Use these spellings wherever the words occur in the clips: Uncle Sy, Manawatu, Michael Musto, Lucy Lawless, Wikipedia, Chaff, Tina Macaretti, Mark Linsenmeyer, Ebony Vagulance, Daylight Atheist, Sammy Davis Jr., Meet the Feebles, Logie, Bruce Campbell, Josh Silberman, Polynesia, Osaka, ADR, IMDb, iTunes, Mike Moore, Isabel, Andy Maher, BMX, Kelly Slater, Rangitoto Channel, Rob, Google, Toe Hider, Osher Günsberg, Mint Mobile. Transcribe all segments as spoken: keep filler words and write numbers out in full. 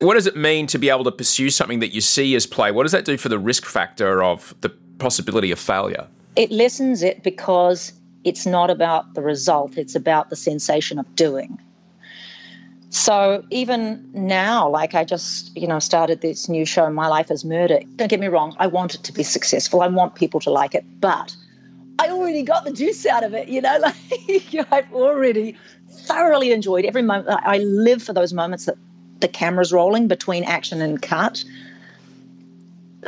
What does it mean to be able to pursue something that you see as play? What does that do for the risk factor of the possibility of failure? It lessens it because it's not about the result. It's about the sensation of doing. So even now, like I just, you know, started this new show, My Life is Murder. Don't get me wrong. I want it to be successful. I want people to like it. But I already got the juice out of it, you know. Like I've already thoroughly enjoyed every moment. I live for those moments that the camera's rolling between action and cut.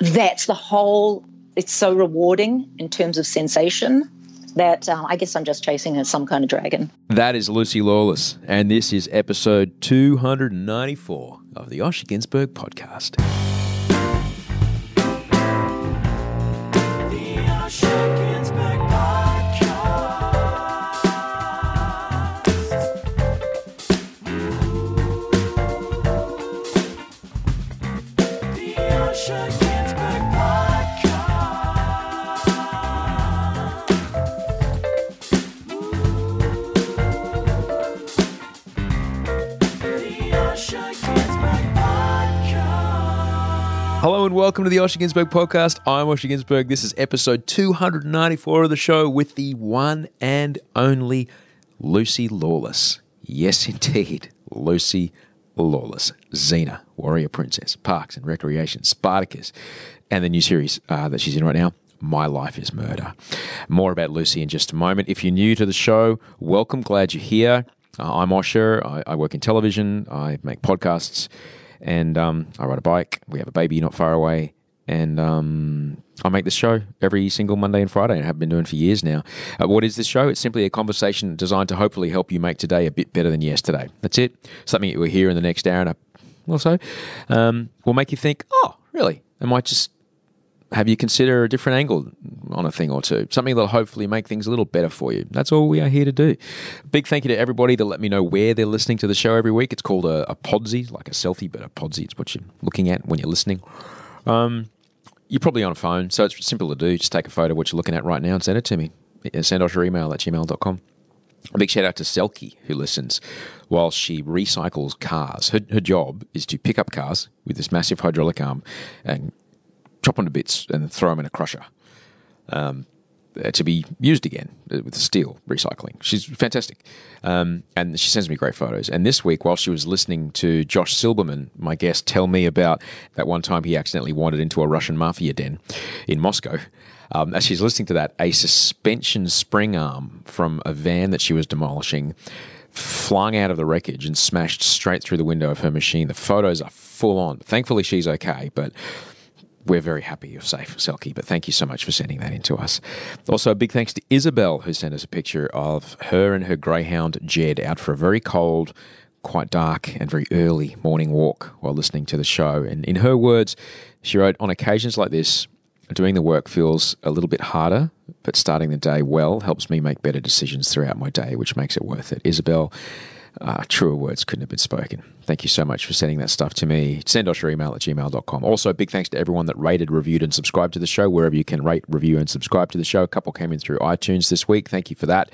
That's the whole, it's so rewarding in terms of sensation that uh, I guess I'm just chasing some kind of dragon. That is Lucy Lawless, and this is episode two hundred ninety-four of the Osher Günsberg podcast. The Osher Günsberg podcast. Hello and welcome to the Osher Günsberg podcast. I'm Osher Günsberg. This is episode two hundred ninety-four of the show with the one and only Lucy Lawless. Yes, indeed, Lucy Lawless. Xena, Warrior Princess, Parks and Recreation, Spartacus, and the new series uh, that she's in right now, My Life is Murder. More about Lucy in just a moment. If you're new to the show, welcome. Glad you're here. Uh, I'm Osher. I, I work in television. I make podcasts. And um, I ride a bike. We have a baby not far away. And um, I make this show every single Monday and Friday and have been doing for years now. Uh, what is this show? It's simply a conversation designed to hopefully help you make today a bit better than yesterday. That's it. Something that we'll hear in the next hour and a or so um, will make you think, oh, really? I might just have you consider a different angle on a thing or two. Something that'll hopefully make things a little better for you. That's all we are here to do. Big thank you to everybody that let me know where they're listening to the show every week. It's called a, a podsy, like a selfie, but a podsy. It's what you're looking at when you're listening. Um, you're probably on a phone, so it's simple to do. Just take a photo of what you're looking at right now and send it to me. Send us your email at gmail dot com. A big shout out to Selkie, who listens while she recycles cars. Her, her job is to pick up cars with this massive hydraulic arm and chop them to bits and throw them in a crusher um, to be used again with steel recycling. She's fantastic. Um, and she sends me great photos. And this week, while she was listening to Josh Silberman, my guest, tell me about that one time he accidentally wandered into a Russian mafia den in Moscow, um, as she's listening to that, a suspension spring arm from a van that she was demolishing flung out of the wreckage and smashed straight through the window of her machine. The photos are full on. Thankfully, she's okay, but we're very happy you're safe, Selkie, but thank you so much for sending that in to us. Also, a big thanks to Isabel, who sent us a picture of her and her greyhound, Jed, out for a very cold, quite dark and very early morning walk while listening to the show. And in her words, she wrote, on occasions like this, doing the work feels a little bit harder, but starting the day well helps me make better decisions throughout my day, which makes it worth it. Isabel, Uh, truer words couldn't have been spoken. Thank you so much for sending that stuff to me. Send us your email at gmail dot com. Also, big thanks to everyone that rated, reviewed, and subscribed to the show, wherever you can rate, review, and subscribe to the show. A couple came in through iTunes this week. Thank you for that.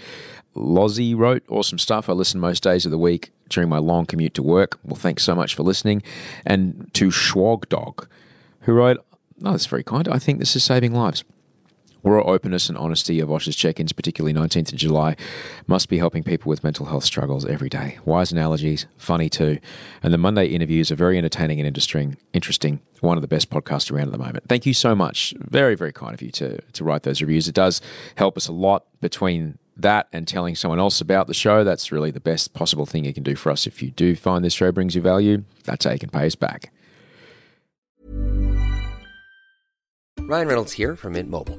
Lozzy wrote, awesome stuff. I listen most days of the week during my long commute to work. Well, thanks so much for listening. And to Schwag Dog, who wrote, oh, that's very kind. I think this is saving lives. Raw openness and honesty of Osher's check-ins, particularly nineteenth of July, must be helping people with mental health struggles every day. Wise analogies, funny too. And the Monday interviews are very entertaining and interesting. Interesting. One of the best podcasts around at the moment. Thank you so much. Very, very kind of you to, to write those reviews. It does help us a lot between that and telling someone else about the show. That's really the best possible thing you can do for us. If you do find this show brings you value, that's how you can pay us back. Ryan Reynolds here from Mint Mobile.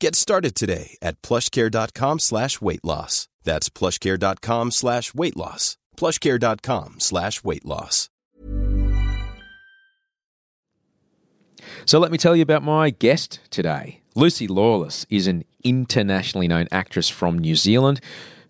Get started today at plushcare.com slash weight loss. That's plushcare.com slash weight loss. Plushcare.com slash weight loss. So let me tell you about my guest today. Lucy Lawless is an internationally known actress from New Zealand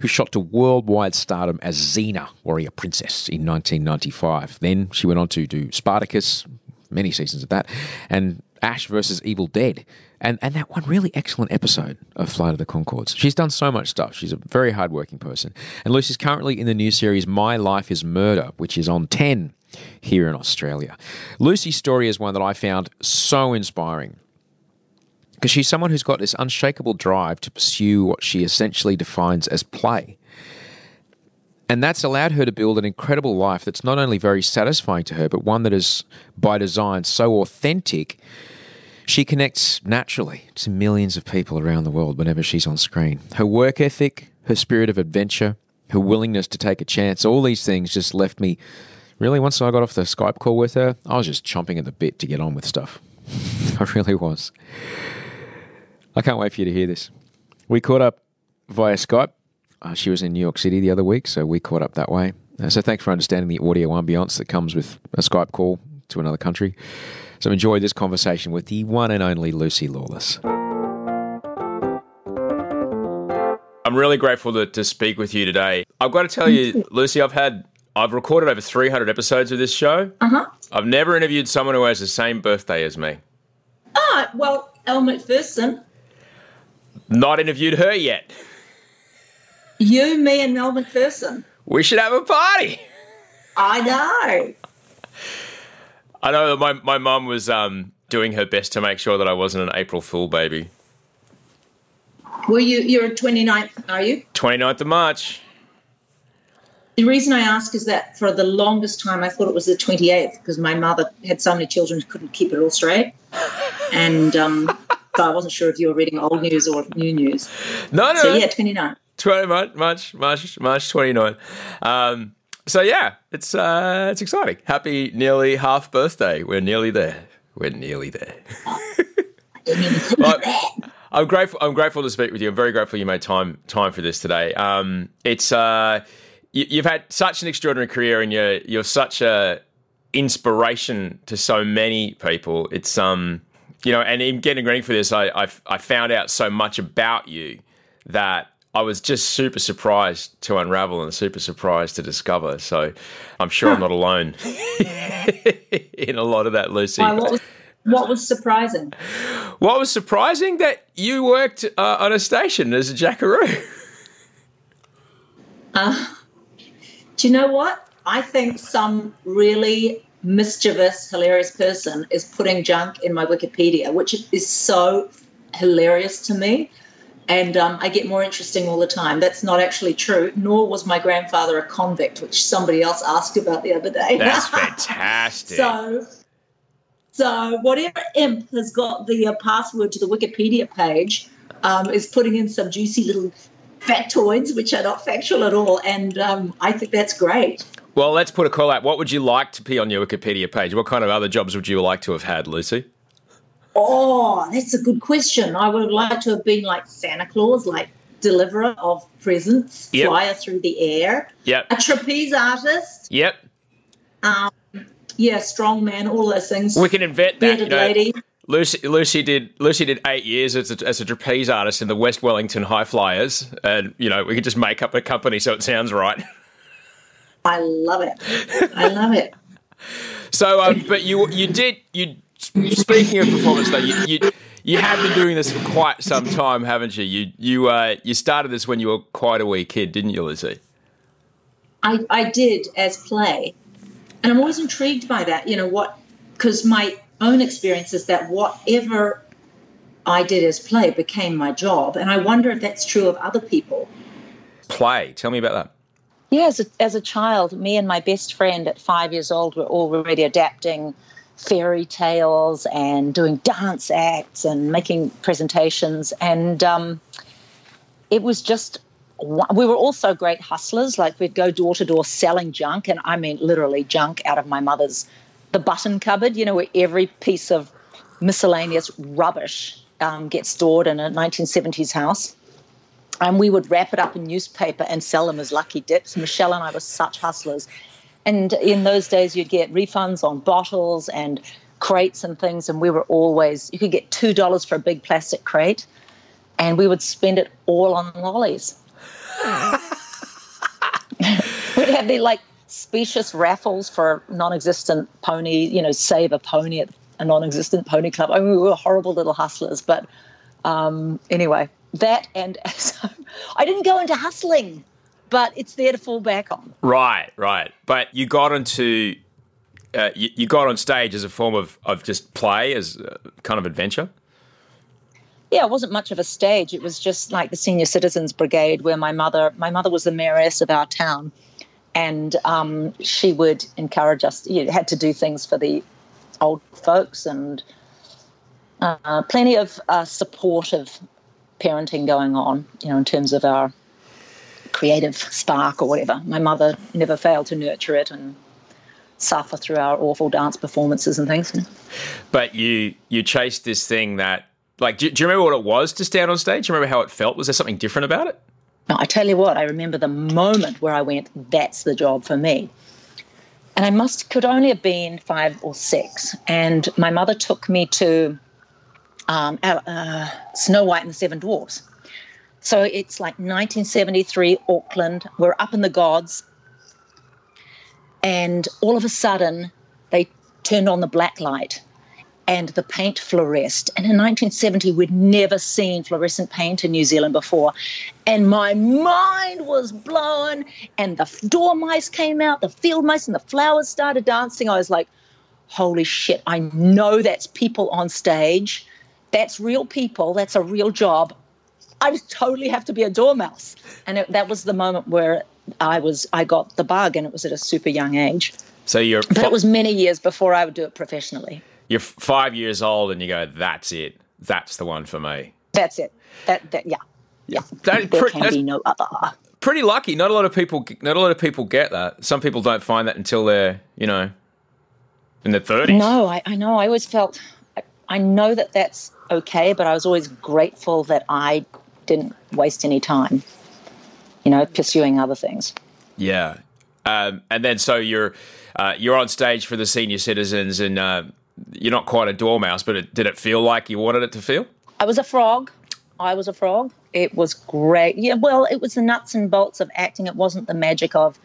who shot to worldwide stardom as Xena, Warrior Princess, in nineteen ninety-five. Then she went on to do Spartacus, many seasons of that, and Ash versus. Evil Dead, and and that one really excellent episode of Flight of the Conchords. She's done so much stuff. She's a very hardworking person. And Lucy's currently in the new series My Life is Murder, which is on ten here in Australia. Lucy's story is one that I found so inspiring because she's someone who's got this unshakable drive to pursue what she essentially defines as play. And that's allowed her to build an incredible life that's not only very satisfying to her, but one that is, by design, so authentic, she connects naturally to millions of people around the world whenever she's on screen. Her work ethic, her spirit of adventure, her willingness to take a chance, all these things just left me, really, once I got off the Skype call with her, I was just chomping at the bit to get on with stuff. I really was. I can't wait for you to hear this. We caught up via Skype. Uh, she was in New York City the other week, so we caught up that way. Uh, so thanks for understanding the audio ambience that comes with a Skype call to another country. So enjoy this conversation with the one and only Lucy Lawless. I'm really grateful to, to speak with you today. I've got to tell you, Lucy, I've had I've recorded over three hundred episodes of this show. Uh-huh. I've never interviewed someone who has the same birthday as me. Ah, well, Elle McPherson. Not interviewed her yet. You, me, and Elle McPherson. We should have a party. I know. I know that my, my mum was um, doing her best to make sure that I wasn't an April Fool baby. Well, you, you're a twenty-ninth, are you? twenty-ninth of March. The reason I ask is that for the longest time I thought it was the twenty-eighth because my mother had so many children who couldn't keep it all straight. And um, so I wasn't sure if you were reading old news or new news. No, no. So, yeah, twenty-nine. March, March, March, March twenty-ninth. Um, so, yeah, it's uh, it's exciting. Happy nearly half birthday. We're nearly there. We're nearly there. Well, I'm grateful. I'm grateful to speak with you. I'm very grateful you made time time for this today. Um, it's uh, you, you've had such an extraordinary career, and you're you're such a inspiration to so many people. It's um, you know, and in getting ready for this, I I, I found out so much about you that I was just super surprised to unravel and super surprised to discover. So I'm sure huh. I'm not alone in a lot of that, Lucy. Wow, what, was, what was surprising? What was surprising? That you worked uh, on a station as a jackaroo. Uh, do you know what? I think some really mischievous, hilarious person is putting junk in my Wikipedia, which is so hilarious to me. And um, I get more interesting all the time. That's not actually true, nor was my grandfather a convict, which somebody else asked about the other day. That's fantastic. so, so whatever imp has got the uh, password to the Wikipedia page um, is putting in some juicy little factoids, which are not factual at all, and um, I think that's great. Well, let's put a call out. What would you like to be on your Wikipedia page? What kind of other jobs would you like to have had, Lucy? Oh, that's a good question. I would have liked to have been like Santa Claus, like deliverer of presents, yep. Flyer through the air, yep. A trapeze artist. Yep. Um, yeah, strong man, all those things. We can invent that. You know, lady. Lucy, Lucy did. Lucy did eight years as a, as a trapeze artist in the West Wellington High Flyers, and you know we could just make up a company so it sounds right. I love it. I love it. So, um, but you you did you. Speaking of performance, though, you, you you have been doing this for quite some time, haven't you? You you uh, you started this when you were quite a wee kid, didn't you, Lizzie? I, I did as play, and I'm always intrigued by that. You know what? Because my own experience is that whatever I did as play became my job, and I wonder if that's true of other people. Play. Tell me about that. Yeah, as a, as a child, me and my best friend at five years old were already adapting fairy tales and doing dance acts and making presentations. And um, it was just, we were also great hustlers. Like, we'd go door to door selling junk, and I mean literally junk out of my mother's, the button cupboard, you know, where every piece of miscellaneous rubbish um, gets stored in a nineteen seventies house. And we would wrap it up in newspaper and sell them as lucky dips. Michelle and I were such hustlers. And in those days, you'd get refunds on bottles and crates and things. And we were always, you could get two dollars for a big plastic crate. And we would spend it all on lollies. We'd have the, like, specious raffles for non-existent pony, you know, save a pony at a non-existent pony club. I mean, we were horrible little hustlers. But um, anyway... That and so I didn't go into hustling, but it's there to fall back on. Right, right. But you got into uh, you, you got on stage as a form of, of just play, as a kind of adventure. Yeah, it wasn't much of a stage. It was just like the Senior Citizens Brigade, where my mother my mother was the mayoress of our town, and um, she would encourage us. You had to do things for the old folks, and uh, plenty of uh, supportive parenting going on, you know, in terms of our creative spark or whatever. My mother never failed to nurture it and suffer through our awful dance performances and things. But you you chased this thing that, like, do, do you remember what it was to stand on stage? Do you remember how it felt? Was there something different about it? No, I tell you what, I remember the moment where I went, that's the job for me. And I must, could only have been five or six. And my mother took me to... Um, uh, Snow White and the Seven Dwarfs. So it's like nineteen seventy-three, Auckland. We're up in the gods. And all of a sudden, they turned on the black light and the paint fluoresced. And in nineteen seventy, we'd never seen fluorescent paint in New Zealand before. And my mind was blown. And the dormice came out, the field mice and the flowers started dancing. I was like, holy shit, I know that's people on stage. That's real people. That's a real job. I just totally have to be a dormouse. And it, that was the moment where I was. I got the bug, and it was at a super young age. So you're. But it was many years before I would do it professionally. You're five years old, and you go, "That's it. That's the one for me." That's it. That. that yeah. Yeah. That, there can be no other. Pretty lucky. Not a lot of people. Not a lot of people get that. Some people don't find that until they're, you know, in their thirties. No, I, I know. I always felt. I, I know that that's. Okay, but I was always grateful that I didn't waste any time, you know, pursuing other things. Yeah, um, and then so you're uh, you're on stage for the Senior Citizens, and uh, you're not quite a dormouse, but it, did it feel like you wanted it to feel? I was a frog. I was a frog. It was great. Yeah, well, it was the nuts and bolts of acting. It wasn't the magic of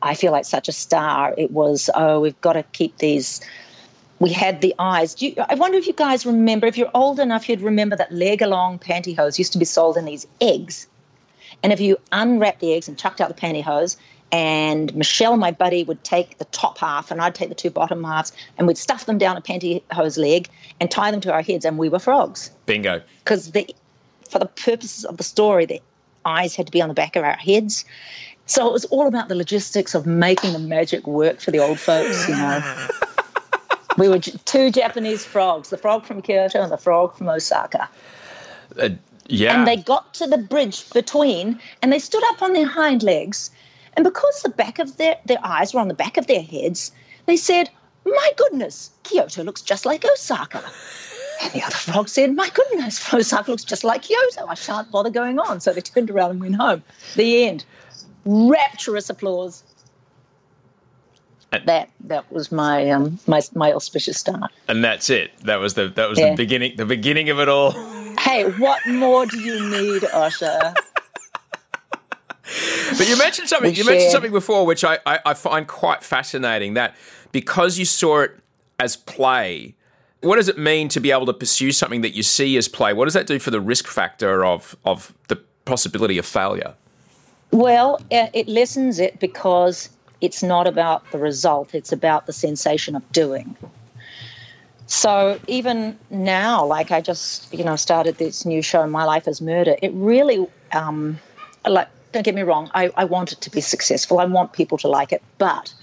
I feel like such a star. It was oh, we've got to keep these. We had the eyes. Do you, I wonder if you guys remember, if you're old enough, you'd remember that leg-along pantyhose used to be sold in these eggs. And if you unwrapped the eggs and chucked out the pantyhose, and Michelle, my buddy, would take the top half and I'd take the two bottom halves, and we'd stuff them down a pantyhose leg and tie them to our heads, and we were frogs. Bingo. Because the, for the purposes of the story, the eyes had to be on the back of our heads. So it was all about the logistics of making the magic work for the old folks, you know. We were two Japanese frogs, the frog from Kyoto and the frog from Osaka. Uh, yeah. And they got to the bridge between, and they stood up on their hind legs. And because the back of their, their eyes were on the back of their heads, they said, "My goodness, Kyoto looks just like Osaka." And the other frog said, "My goodness, Osaka looks just like Kyoto. I shan't bother going on." So they turned around and went home. The end. Rapturous applause. And that that was my um my my auspicious start. And that's it. That was the that was yeah. the beginning the beginning of it all. Hey, what more do you need, Osher? But you mentioned something we you shared. mentioned something before which I, I, I find quite fascinating, that because you saw it as play, what does it mean to be able to pursue something that you see as play? What does that do for the risk factor of of the possibility of failure? Well, it lessens it because it's not about the result. It's about the sensation of doing. So even now, like I just, you know, started this new show, My Life is Murder. It really, um, like, don't get me wrong, I, I want it to be successful. I want people to like it, but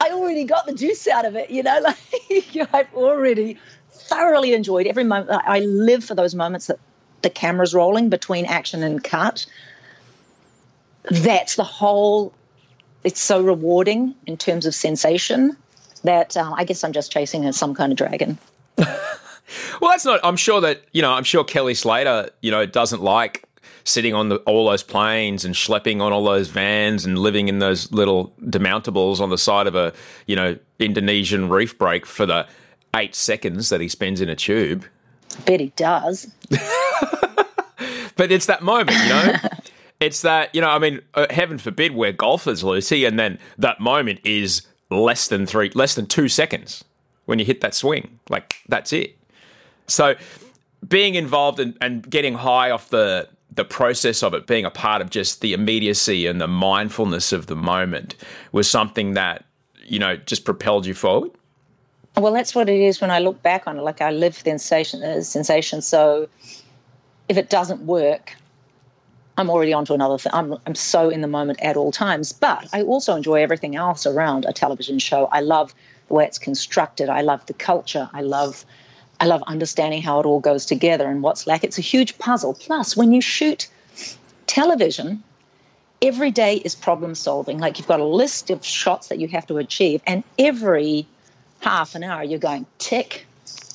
I already got the juice out of it, you know, like I've already thoroughly enjoyed every moment. I live for those moments that the camera's rolling between action and cut. That's the whole, it's so rewarding in terms of sensation that um, I guess I'm just chasing some kind of dragon. Well, that's not, I'm sure that, you know, I'm sure Kelly Slater, you know, doesn't like sitting on the, all those planes and schlepping on all those vans and living in those little demountables on the side of a, you know, Indonesian reef break for the eight seconds that he spends in a tube. I bet he does. But it's that moment, you know? It's that, you know, I mean, uh, heaven forbid we're golfers, Lucy, and then that moment is less than three, less than two seconds when you hit that swing. Like, that's it. So being involved in, and getting high off the the process of it, being a part of just the immediacy and the mindfulness of the moment was something that, you know, just propelled you forward? Well, that's what it is when I look back on it. Like, I live the sensation, uh, sensation. So if it doesn't work, I'm already on to another thing. I'm, I'm so in the moment at all times. But I also enjoy everything else around a television show. I love the way it's constructed. I love the culture. I love I love understanding how it all goes together and what's like. It's a huge puzzle. Plus, when you shoot television, every day is problem solving. Like, you've got a list of shots that you have to achieve, and every half an hour you're going tick,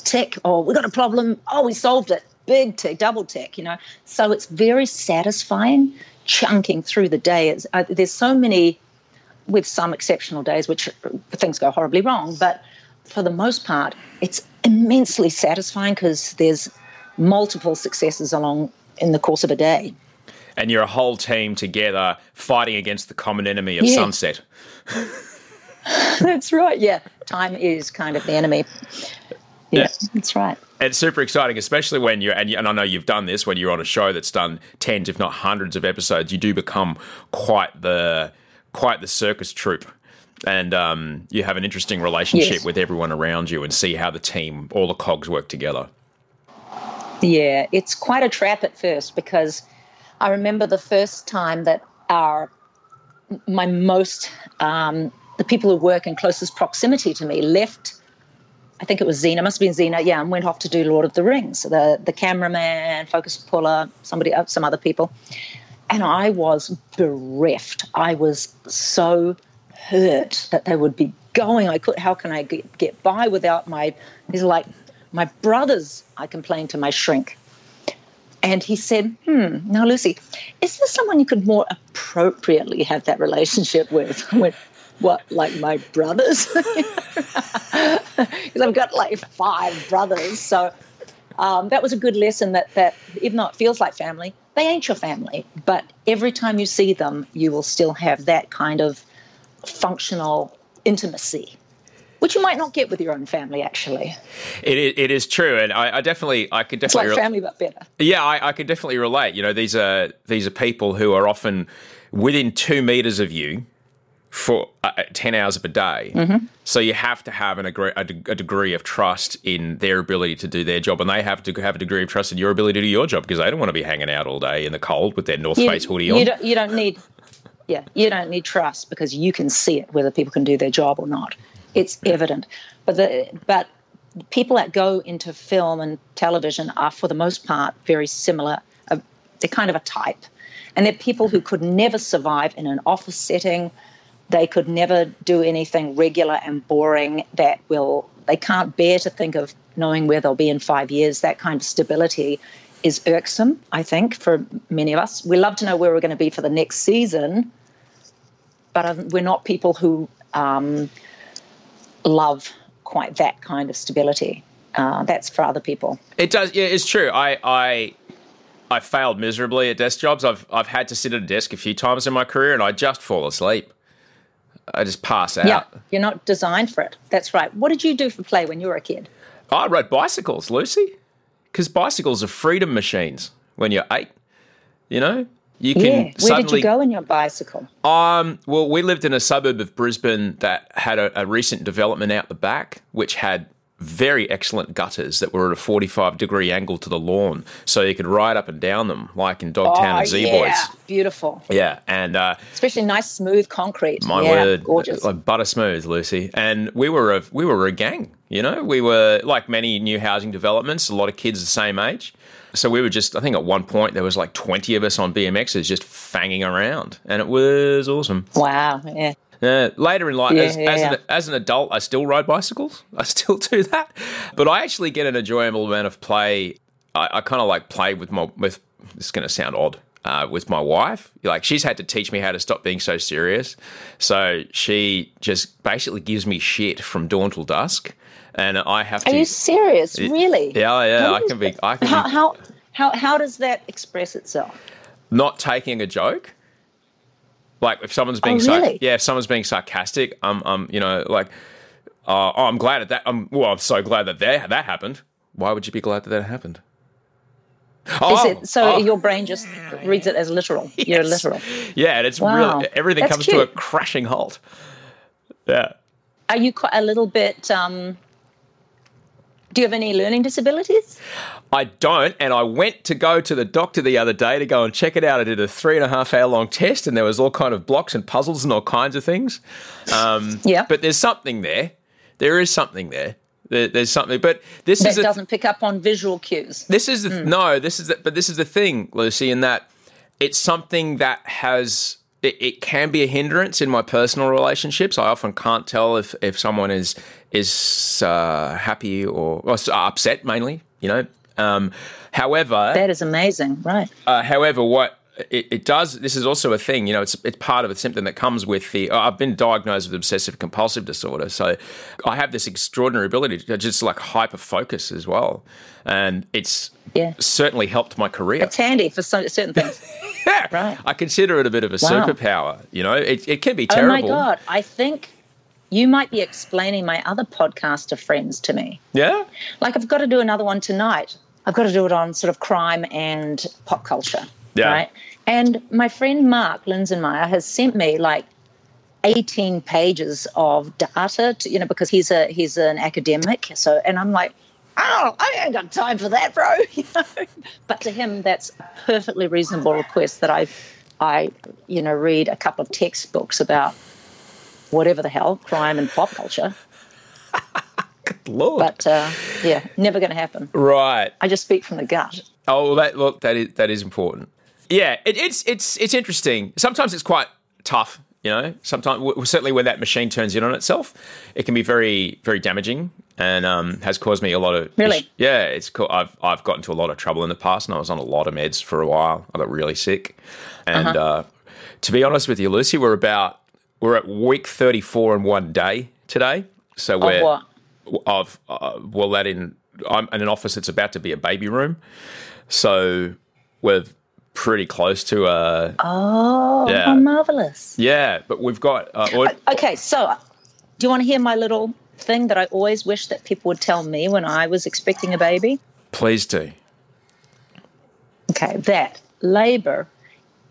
tick, oh, we got a problem, oh, we solved it. Big tick, double tick, you know. So it's very satisfying chunking through the day. It's, uh, there's so many, with some exceptional days, which things go horribly wrong. But for the most part, it's immensely satisfying because there's multiple successes along in the course of a day. And you're a whole team together fighting against the common enemy of yeah. sunset. That's right, yeah. Time is kind of the enemy. Yeah, yeah, that's right. It's super exciting, especially when you're, and, you, and I know you've done this, when you're on a show that's done tens, if not hundreds of episodes, you do become quite the quite the circus troupe, and um, you have an interesting relationship yes. with everyone around you and see how the team, all the cogs work together. Yeah, it's quite a trap at first because I remember the first time that our my most, um, the people who work in closest proximity to me left, I think it was Xena, must have been Xena, yeah, and went off to do Lord of the Rings. So the, the cameraman, focus puller, somebody, some other people. And I was bereft. I was so hurt that they would be going. I could, how can I get, get by without my, he's like, my brothers, I complained to my shrink. And he said, hmm, now, Lucy, is there someone you could more appropriately have that relationship with? I went, what, like my brothers? Because I've got like five brothers. So um, that was a good lesson that, that even though it feels like family, they ain't your family. But every time you see them, you will still have that kind of functional intimacy, which you might not get with your own family, actually. It, it is true. And I, I definitely, I could definitely. It's like family, but better. Yeah, I, I could definitely relate. You know, these are, these are people who are often within two meters of you for uh, ten hours of a day. Mm-hmm. So you have to have an agree- a, de- a degree of trust in their ability to do their job, and they have to have a degree of trust in your ability to do your job because they don't want to be hanging out all day in the cold with their North you, Face hoodie on. You don't, you don't need yeah, you don't need trust because you can see it, whether people can do their job or not. It's yeah. evident. But the, but people that go into film and television are, for the most part, very similar. Uh, they're kind of a type. And they're people who could never survive in an office setting. They could never do anything regular and boring that will, they can't bear to think of knowing where they'll be in five years. That kind of stability is irksome, I think, for many of us. We love to know where we're going to be for the next season, but we're not people who um, love quite that kind of stability. Uh, that's for other people. It does, yeah, it's true. I, I, I failed miserably at desk jobs. I've, I've had to sit at a desk a few times in my career and I just fall asleep. I just pass out. Yeah, you're not designed for it. That's right. What did you do for play when you were a kid? I rode bicycles, Lucy, because bicycles are freedom machines when you're eight, you know? You can yeah. Where suddenly, did you go on your bicycle? Um, well, we lived in a suburb of Brisbane that had a, a recent development out the back, which had very excellent gutters that were at a forty-five degree angle to the lawn, so you could ride up and down them like in Dogtown oh, and Z-Boys. Yeah. Beautiful. Yeah, and uh, especially nice smooth concrete. My yeah, word, gorgeous, like butter smooth, Lucy. And we were a we were a gang. You know, we were like many new housing developments. A lot of kids the same age. So we were just, I think at one point there was like twenty of us on B M Xs just fanging around, and it was awesome. Wow, yeah. Uh, later in life, yeah, as, yeah, as, yeah. An, as an adult, I still ride bicycles. I still do that. But I actually get an enjoyable amount of play. I, I kind of like play with my, with, it's going to sound odd, uh, with my wife. Like she's had to teach me how to stop being so serious. So she just basically gives me shit from dawn till dusk. And I have to. Are you serious? It, really? Yeah, yeah. I can be. I can how, be, how how how does that express itself? Not taking a joke. Like if someone's being, oh, sar- really? yeah, if someone's being sarcastic, I'm, um, um, you know, like, uh, oh, I'm glad at that. I'm well, I'm so glad that that that happened. Why would you be glad that that happened? Oh, Is it, so oh, your brain just reads it as literal. Yes. You're literal. Yeah, and it's wow. real. Everything That's comes cute. to a crashing halt. Yeah. Are you quite a little bit? Um, Do you have any learning disabilities? I don't, and I went to go to the doctor the other day to go and check it out. I did a three and a half hour long test, and there was all kind of blocks and puzzles and all kinds of things. Um, yeah. But there's something there. There is something there. there there's something, but this that is doesn't th- pick up on visual cues. This is the th- mm. no. This is the, but this is the thing, Lucy, in that it's something that has. It can be a hindrance in my personal relationships. I often can't tell if, if someone is is uh, happy or, or upset mainly, you know. Um, however... That is amazing, right. Uh, however, what it, it does, this is also a thing, you know, it's it's part of a symptom that comes with the... Uh, I've been diagnosed with obsessive-compulsive disorder, so I have this extraordinary ability to just, like, hyper-focus as well, and it's yeah. certainly helped my career. It's handy for some, certain things. Yeah, right. I consider it a bit of a wow. superpower, you know. It it can be terrible. Oh, my God. I think you might be explaining my other podcaster friends to me. Yeah? Like I've got to do another one tonight. I've got to do it on sort of crime and pop culture, yeah. right? And my friend Mark Linsenmeyer has sent me like eighteen pages of data, to, you know, because he's a he's an academic. So, and I'm like, oh, I ain't got time for that, bro. You know? But to him, that's a perfectly reasonable request that I, I, you know, read a couple of textbooks about whatever the hell, crime and pop culture. Good Lord. But, uh, yeah, never going to happen. Right. I just speak from the gut. Oh, well, that, look, that is, that is important. Yeah, it, it's it's it's interesting. Sometimes it's quite tough. You know, sometimes, w- certainly when that machine turns in on itself, it can be very, very damaging and um, has caused me a lot of... Really? Ish- yeah, it's cool. I've, I've gotten into a lot of trouble in the past and I was on a lot of meds for a while. I got really sick. And uh-huh. uh, to be honest with you, Lucy, we're about, we're at week thirty-four in one day today. So we're... Of what? Of, uh, well, that in, I'm in an office that's about to be a baby room. So we're... pretty close to uh oh yeah. How marvelous. Yeah, but we've got uh, or- okay, so do you want to hear my little thing that I always wish that people would tell me when I was expecting a baby? Please do. Okay, that labor,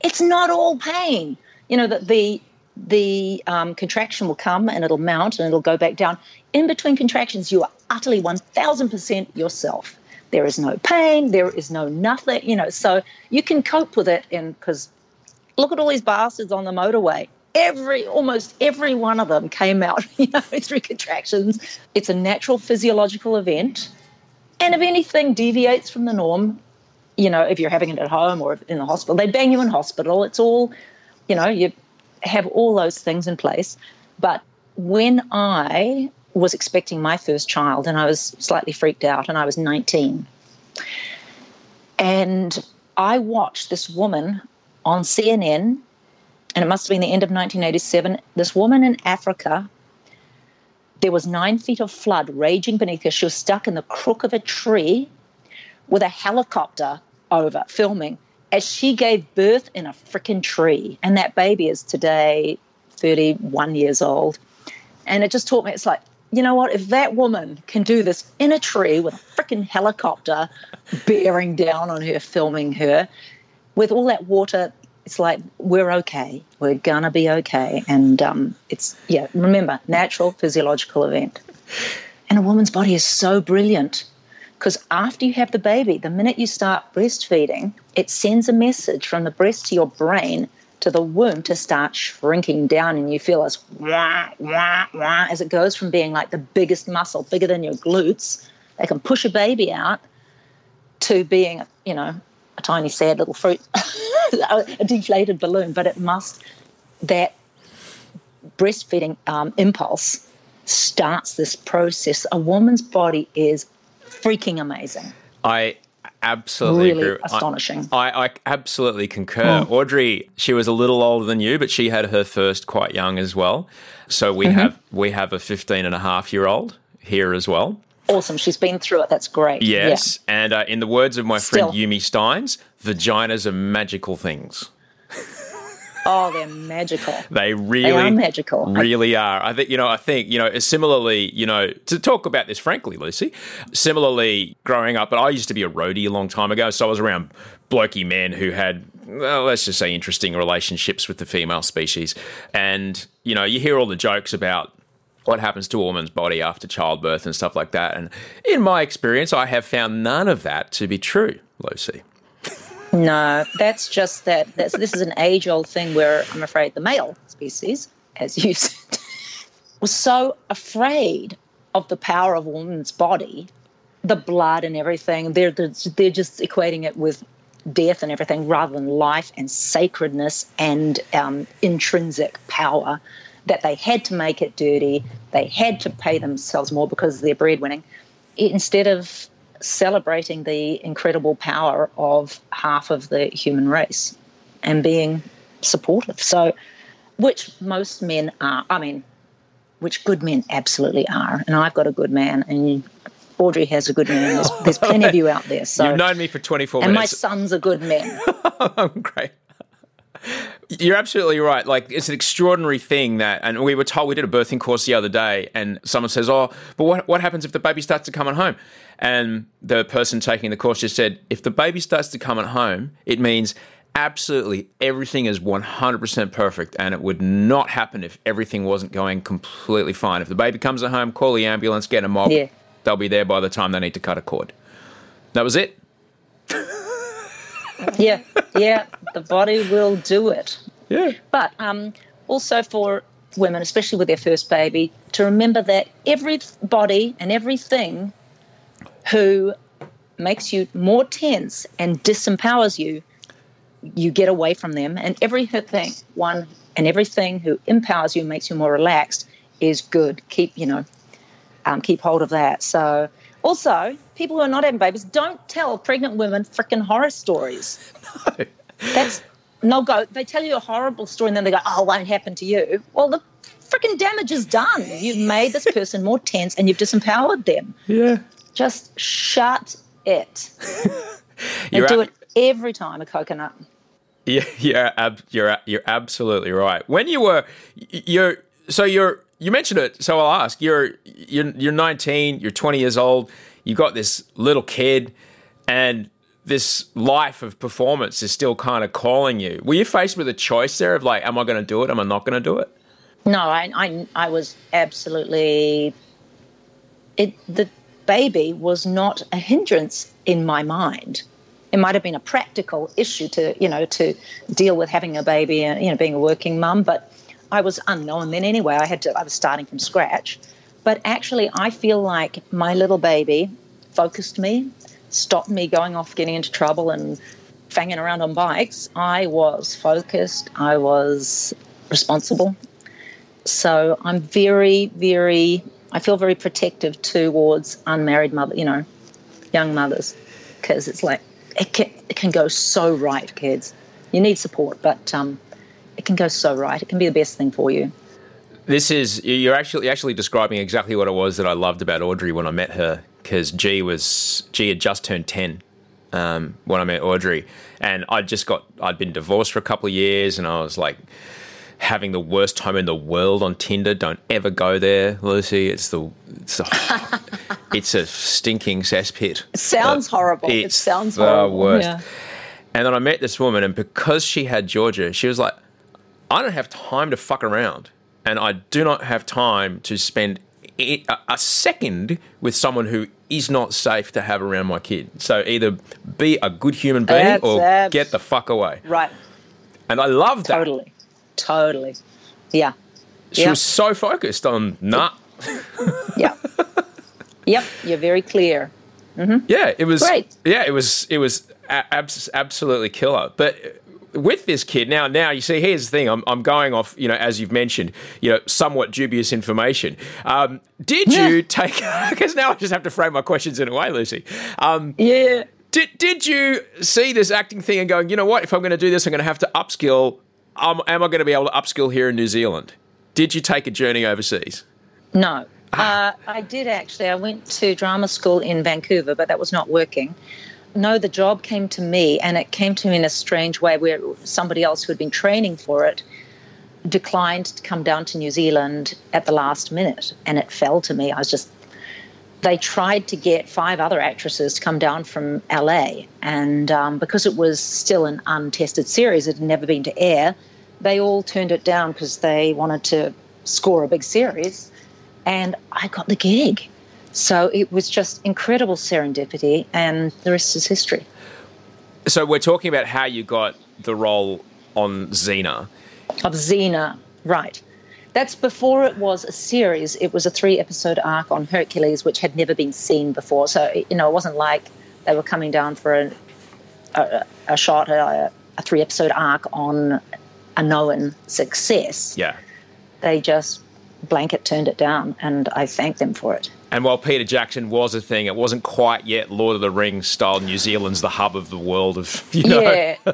it's not all pain, you know, that the the um contraction will come and it'll mount and it'll go back down. In between contractions you are utterly one thousand percent yourself. There is no pain, there is no nothing, you know, so you can cope with it. And because look at all these bastards on the motorway. Every, almost every one of them came out, you know, through contractions. It's a natural physiological event. And if anything deviates from the norm, you know, if you're having it at home or in the hospital, they bang you in hospital. It's all, you know, you have all those things in place. But when I... was expecting my first child and I was slightly freaked out and I was nineteen. And I watched this woman on C N N, and it must have been the end of nineteen eighty-seven, this woman in Africa, there was nine feet of flood raging beneath her. She was stuck in the crook of a tree with a helicopter over filming as she gave birth in a freaking tree. And that baby is today thirty-one years old. And it just taught me, it's like, you know what, if that woman can do this in a tree with a freaking helicopter bearing down on her, filming her, with all that water, it's like, we're okay. We're going to be okay. And um, it's, yeah, remember, natural physiological event. And a woman's body is so brilliant because after you have the baby, the minute you start breastfeeding, it sends a message from the breast to your brain to the womb to start shrinking down, and you feel this wah, wah, wah, as it goes from being like the biggest muscle, bigger than your glutes, they can push a baby out, to being, you know, a tiny sad little fruit, a deflated balloon. But it must, that breastfeeding um, impulse starts this process. A woman's body is freaking amazing. I absolutely really agree. Astonishing. I, I absolutely concur. Mm. Audrey, she was a little older than you, but she had her first quite young as well. So we mm-hmm. have we have a fifteen and a half year old here as well. Awesome. She's been through it. That's great. Yes. Yeah. And uh, in the words of my Still. friend Yumi Steins, vaginas are magical things. Oh, they're magical. They really they are magical. Really are. I think, you know, I think, you know, similarly, you know, to talk about this frankly, Lucy, similarly growing up, but I used to be a roadie a long time ago, so I was around blokey men who had, well, let's just say, interesting relationships with the female species. And, you know, you hear all the jokes about what happens to a woman's body after childbirth and stuff like that. And in my experience, I have found none of that to be true, Lucy. No, that's just that. That's, this is an age-old thing where I'm afraid the male species, as you said, was so afraid of the power of a woman's body, the blood and everything. They're they're just equating it with death and everything rather than life and sacredness and um, intrinsic power, that they had to make it dirty. They had to pay themselves more because of their breadwinning instead of celebrating the incredible power of half of the human race and being supportive. So, which most men are, I mean, which good men absolutely are. And I've got a good man, and Audrey has a good man. There's, there's plenty of you out there. So you've known me for twenty-four and minutes. And my sons are good men. I'm great. You're absolutely right. Like, it's an extraordinary thing that, and we were told, we did a birthing course the other day, and someone says, oh, but what, what happens if the baby starts to come at home? And the person taking the course just said, if the baby starts to come at home, it means absolutely everything is one hundred percent perfect, and it would not happen if everything wasn't going completely fine. If the baby comes at home, call the ambulance, get a mob. Yeah. They'll be there by the time they need to cut a cord. That was it. Yeah, yeah, the body will do it. Yeah. But um, also for women, especially with their first baby, to remember that every body and everything who makes you more tense and disempowers you, you get away from them. And everything, one, and everything who empowers you, makes you more relaxed, is good. Keep, you know, um, keep hold of that. So. Also, people who are not having babies, don't tell pregnant women freaking horror stories. No. That's no go. They tell you a horrible story and then they go, oh, it won't happen to you. Well, the freaking damage is done. You've made this person more tense and you've disempowered them. Yeah. Just shut it. And do ab- it every time, a coconut. Yeah, you're, ab- you're, a- you're absolutely right. When you were, you're, so you're, You mentioned it, so I'll ask. You're you're you're nineteen, you're twenty years old, you got this little kid, and this life of performance is still kind of calling you. Were you faced with a choice there of like, am I going to do it, am I not going to do it? No, I, I, I was absolutely – it. The baby was not a hindrance in my mind. It might have been a practical issue to, you know, to deal with having a baby and, you know, being a working mum, but – I was unknown then anyway. I had to. I was starting from scratch. But actually, I feel like my little baby focused me, stopped me going off, getting into trouble and fanging around on bikes. I was focused. I was responsible. So I'm very, very, I feel very protective towards unmarried mother, you know, young mothers, because it's like it can, it can go so right, kids. You need support, but um it can go so right. It can be the best thing for you. This is, you're actually actually describing exactly what it was that I loved about Audrey when I met her, because G was, G had just turned ten um, when I met Audrey. And I'd just got, I'd been divorced for a couple of years, and I was like, having the worst time in the world on Tinder. Don't ever go there, Lucy. It's the it's a, it's a stinking cesspit. It sounds uh, horrible. It sounds horrible. The worst. Yeah. And then I met this woman, and because she had Georgia, she was like, I don't have time to fuck around, and I do not have time to spend a second with someone who is not safe to have around my kid. So either be a good human being abs, or abs. get the fuck away. Right. And I love that. Totally. Totally. Yeah. She yep. was so focused on, nah. yeah. Yep. You're very clear. Mm-hmm. Yeah. It was. Great. Yeah. It was. It was abs- absolutely killer. But with this kid now, now you see, here's the thing. I'm I'm going off, you know, as you've mentioned, you know, somewhat dubious information. Um, did yeah. you take? Because now I just have to frame my questions in a way, Lucy. Um, yeah. Did Did you see this acting thing and going, you know what? If I'm going to do this, I'm going to have to upskill. Um, am I going to be able to upskill here in New Zealand? Did you take a journey overseas? No, ah. uh, I did actually. I went to drama school in Vancouver, but that was not working. No, the job came to me, and it came to me in a strange way where somebody else who had been training for it declined to come down to New Zealand at the last minute, and it fell to me. I was just – they tried to get five other actresses to come down from L A, and um, because it was still an untested series, it had never been to air, they all turned it down because they wanted to score a big series, and I got the gig. So it was just incredible serendipity, and the rest is history. So we're talking about how you got the role on Xena. Of Xena, right. That's before it was a series. It was a three-episode arc on Hercules, which had never been seen before. So, you know, it wasn't like they were coming down for a, a, a shot, a, a three-episode arc on a known success. Yeah. They just blanket turned it down, and I thanked them for it. And while Peter Jackson was a thing, it wasn't quite yet Lord of the Rings style. New Zealand's the hub of the world of, you know. Yeah.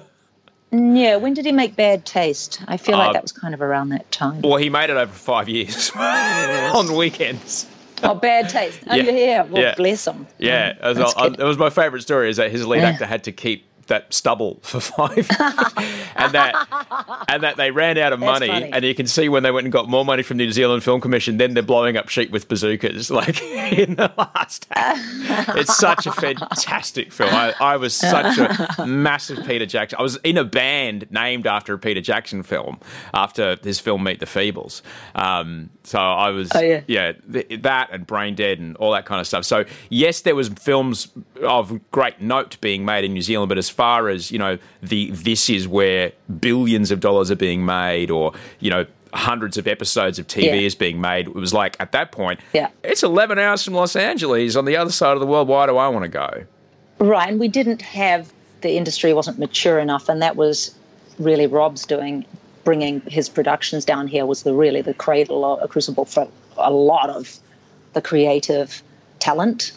Yeah. When did he make Bad Taste? I feel like uh, that was kind of around that time. Well, he made it over five years on weekends. Oh, Bad Taste. Oh, yeah. yeah. Well, yeah. Bless him. Yeah. Mm, was, I, it was my favourite story is that his lead yeah. actor had to keep that stubble for five and that and that they ran out of That's money funny. And you can see when they went and got more money from the New Zealand Film Commission, then they're blowing up sheep with bazookas like in the last act. It's such a fantastic film. I, I was such a massive Peter Jackson. I was in a band named after a Peter Jackson film after his film Meet the Feebles. Um, so I was oh, yeah, yeah th- that and Brain Dead and all that kind of stuff. So yes, there was films of great note being made in New Zealand, but as far far as, you know, the this is where billions of dollars are being made or, you know, hundreds of episodes of T V yeah. is being made, it was like at that point, yeah. it's eleven hours from Los Angeles on the other side of the world. Why do I want to go? Right, and we didn't have, the industry wasn't mature enough, and that was really Rob's doing, bringing his productions down here was the really the cradle or a crucible for a lot of the creative talent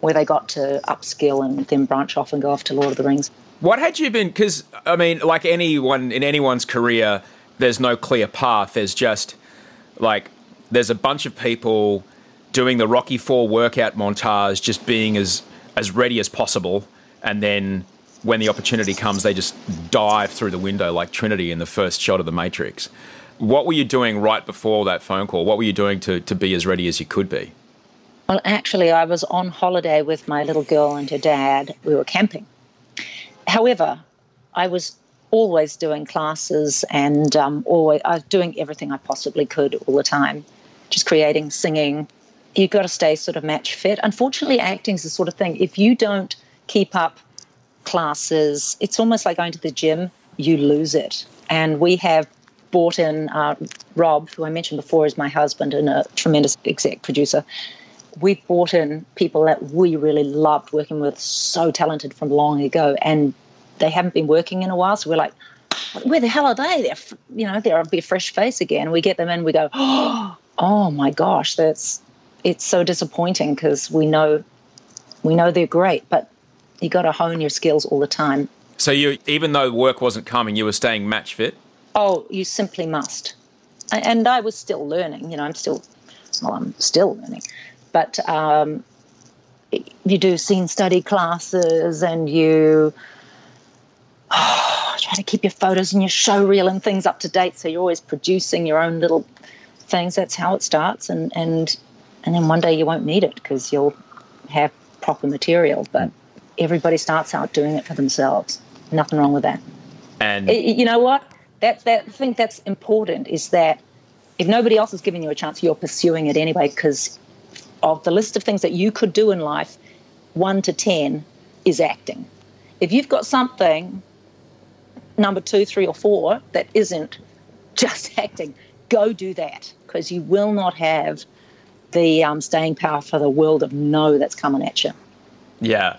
where they got to upskill and then branch off and go off to Lord of the Rings. What had you been, because, I mean, like anyone, in anyone's career, there's no clear path. There's just, like, there's a bunch of people doing the Rocky Four workout montage, just being as, as ready as possible, and then when the opportunity comes, they just dive through the window like Trinity in the first shot of The Matrix. What were you doing right before that phone call? What were you doing to, to be as ready as you could be? Well, actually, I was on holiday with my little girl and her dad. We were camping. However, I was always doing classes and um, always I was doing everything I possibly could all the time, just creating, singing. You've got to stay sort of match fit. Unfortunately, acting is the sort of thing, if you don't keep up classes, it's almost like going to the gym, you lose it. And we have brought in uh, Rob, who I mentioned before is my husband and a tremendous exec producer. We've brought in people that we really loved working with, so talented from long ago, and they haven't been working in a while. So we're like, where the hell are they? They're, you know, they're a fresh face again. We get them in, we go, oh my gosh, that's it's so disappointing because we know we know they're great, but you got to hone your skills all the time. So you, even though work wasn't coming, you were staying match fit. Oh, you simply must. And I was still learning. You know, I'm still, well, I'm still learning. But um, you do scene study classes and you, oh, try to keep your photos and your showreel and things up to date, so you're always producing your own little things. That's how it starts, and and and then one day you won't need it because you'll have proper material. But everybody starts out doing it for themselves. Nothing wrong with that. And you know what? That's that. I think that's important. Is that if nobody else is giving you a chance, you're pursuing it anyway, because of the list of things that you could do in life, one to ten is acting. If you've got something number two, three, or four that isn't just acting, go do that, because you will not have the um, staying power for the world of no that's coming at you. Yeah.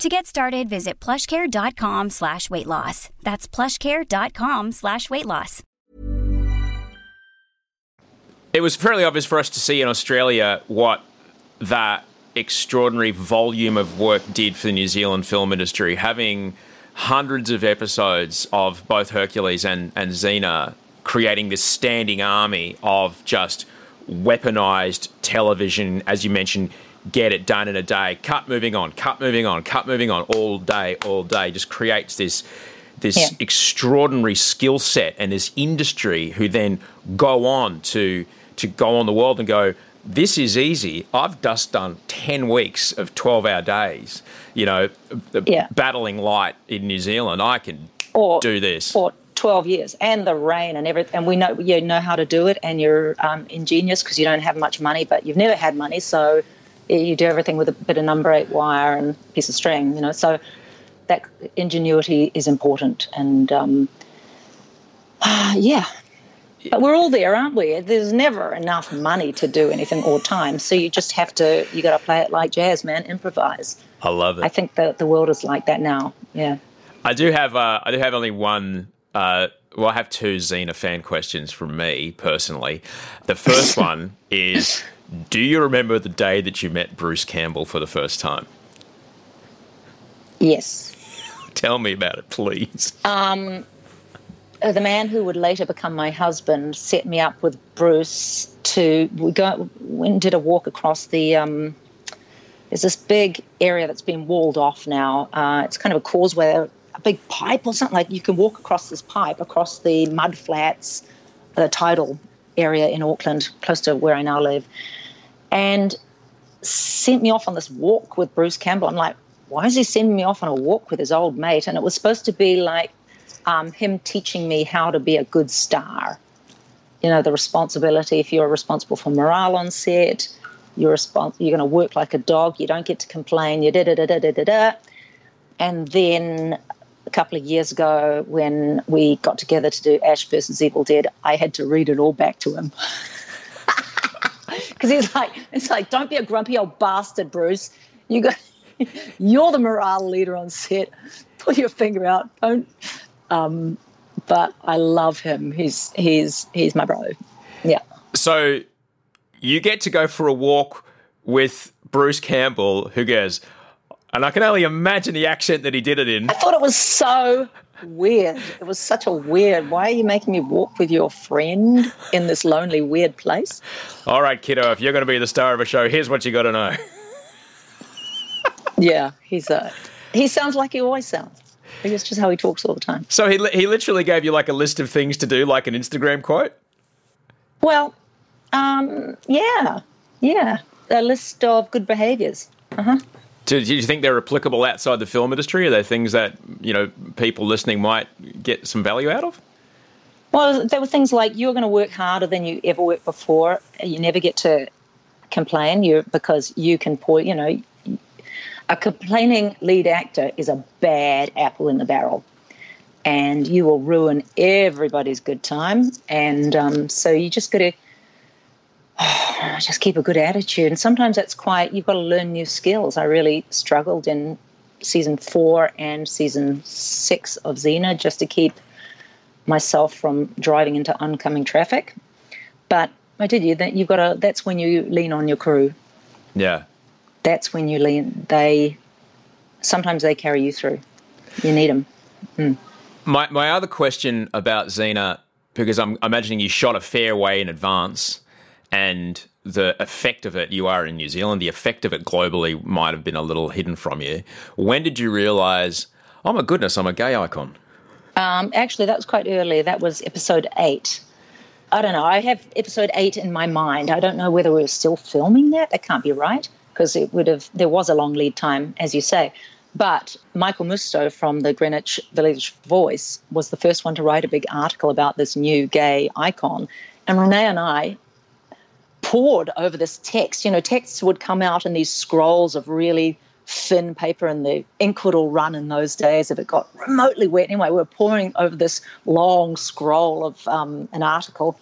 To get started, visit plushcare.com slash weight loss. That's plushcare.com slash weight loss. It was fairly obvious for us to see in Australia what that extraordinary volume of work did for the New Zealand film industry, having hundreds of episodes of both Hercules and, and Xena, creating this standing army of just weaponized television, as you mentioned, get it done in a day, cut, moving on, cut, moving on, cut, moving on, all day, all day, just creates this this yeah. extraordinary skill set and this industry who then go on to to go on the world and go, this is easy. I've just done ten weeks of twelve-hour days, you know, yeah. battling light in New Zealand. I can or, do this. Or twelve years and the rain and everything. And we know you know how to do it, and you're um, ingenious because you don't have much money, but you've never had money, so you do everything with a bit of number eight wire and a piece of string, you know. So that ingenuity is important. And, um, uh, yeah. But we're all there, aren't we? There's never enough money to do anything or time. So you just have to, you got to play it like jazz, man, improvise. I love it. I think that the world is like that now, yeah. I do have uh, I do have only one, uh, well, I have two Xena fan questions from me personally. The first one is... Do you remember the day that you met Bruce Campbell for the first time? Yes. Tell me about it, please. Um, the man who would later become my husband set me up with Bruce to we go went and did a walk across the. Um, there's this big area that's been walled off now. Uh, it's kind of a causeway, a big pipe or something. Like you can walk across this pipe across the mud flats, the tidal area in Auckland, close to where I now live, and sent me off on this walk with Bruce Campbell. I'm like, why is he sending me off on a walk with his old mate? And it was supposed to be like um, him teaching me how to be a good star. You know, the responsibility, if you're responsible for morale on set, you're, respons- you're going to work like a dog, you don't get to complain, you da-da-da-da-da-da. And then a couple of years ago when we got together to do Ash versus. Evil Dead, I had to read it all back to him. Because he's like, it's like, don't be a grumpy old bastard, Bruce. You got, you're the morale leader on set. Pull your finger out. Don't. Um, but I love him. He's he's he's my bro. Yeah. So you get to go for a walk with Bruce Campbell, who goes, and I can only imagine the accent that he did it in. I thought it was so weird. It was such a weird, why are you making me walk with your friend in this lonely, weird place? All right, kiddo, if you're going to be the star of a show, here's what you got to know. Yeah, he's a, he sounds like he always sounds. I guess just how he talks all the time. So he he literally gave you like a list of things to do, like an Instagram quote? Well, um, yeah, yeah, a list of good behaviours. Uh-huh. Do you think they're applicable outside the film industry? Are there things that, you know, people listening might get some value out of? Well, there were things like you're going to work harder than you ever worked before. You never get to complain you because you can pour, you know, a complaining lead actor is a bad apple in the barrel and you will ruin everybody's good time. And um, so you just got to Oh, just keep a good attitude. And sometimes that's quite, you've got to learn new skills. I really struggled in season four and season six of Xena just to keep myself from driving into oncoming traffic. But I did, yeah, that you've got to, that's when you lean on your crew. Yeah. That's when you lean, they, sometimes they carry you through. You need them. Mm. My my other question about Xena, because I'm imagining you shot a fair way in advance, and the effect of it, you are in New Zealand, the effect of it globally might have been a little hidden from you. When did you realise, oh my goodness, I'm a gay icon? Um, actually, that was quite early. That was episode eight. I don't know. I have episode eight in my mind. I don't know whether we were still filming that. That can't be right, because it would have. There was a long lead time, as you say. But Michael Musto from the Greenwich Village Voice was the first one to write a big article about this new gay icon. And Renee and I pored over this text. You know, texts would come out in these scrolls of really thin paper, and the ink would all run in those days if it got remotely wet. Anyway, we were poring over this long scroll of um, an article,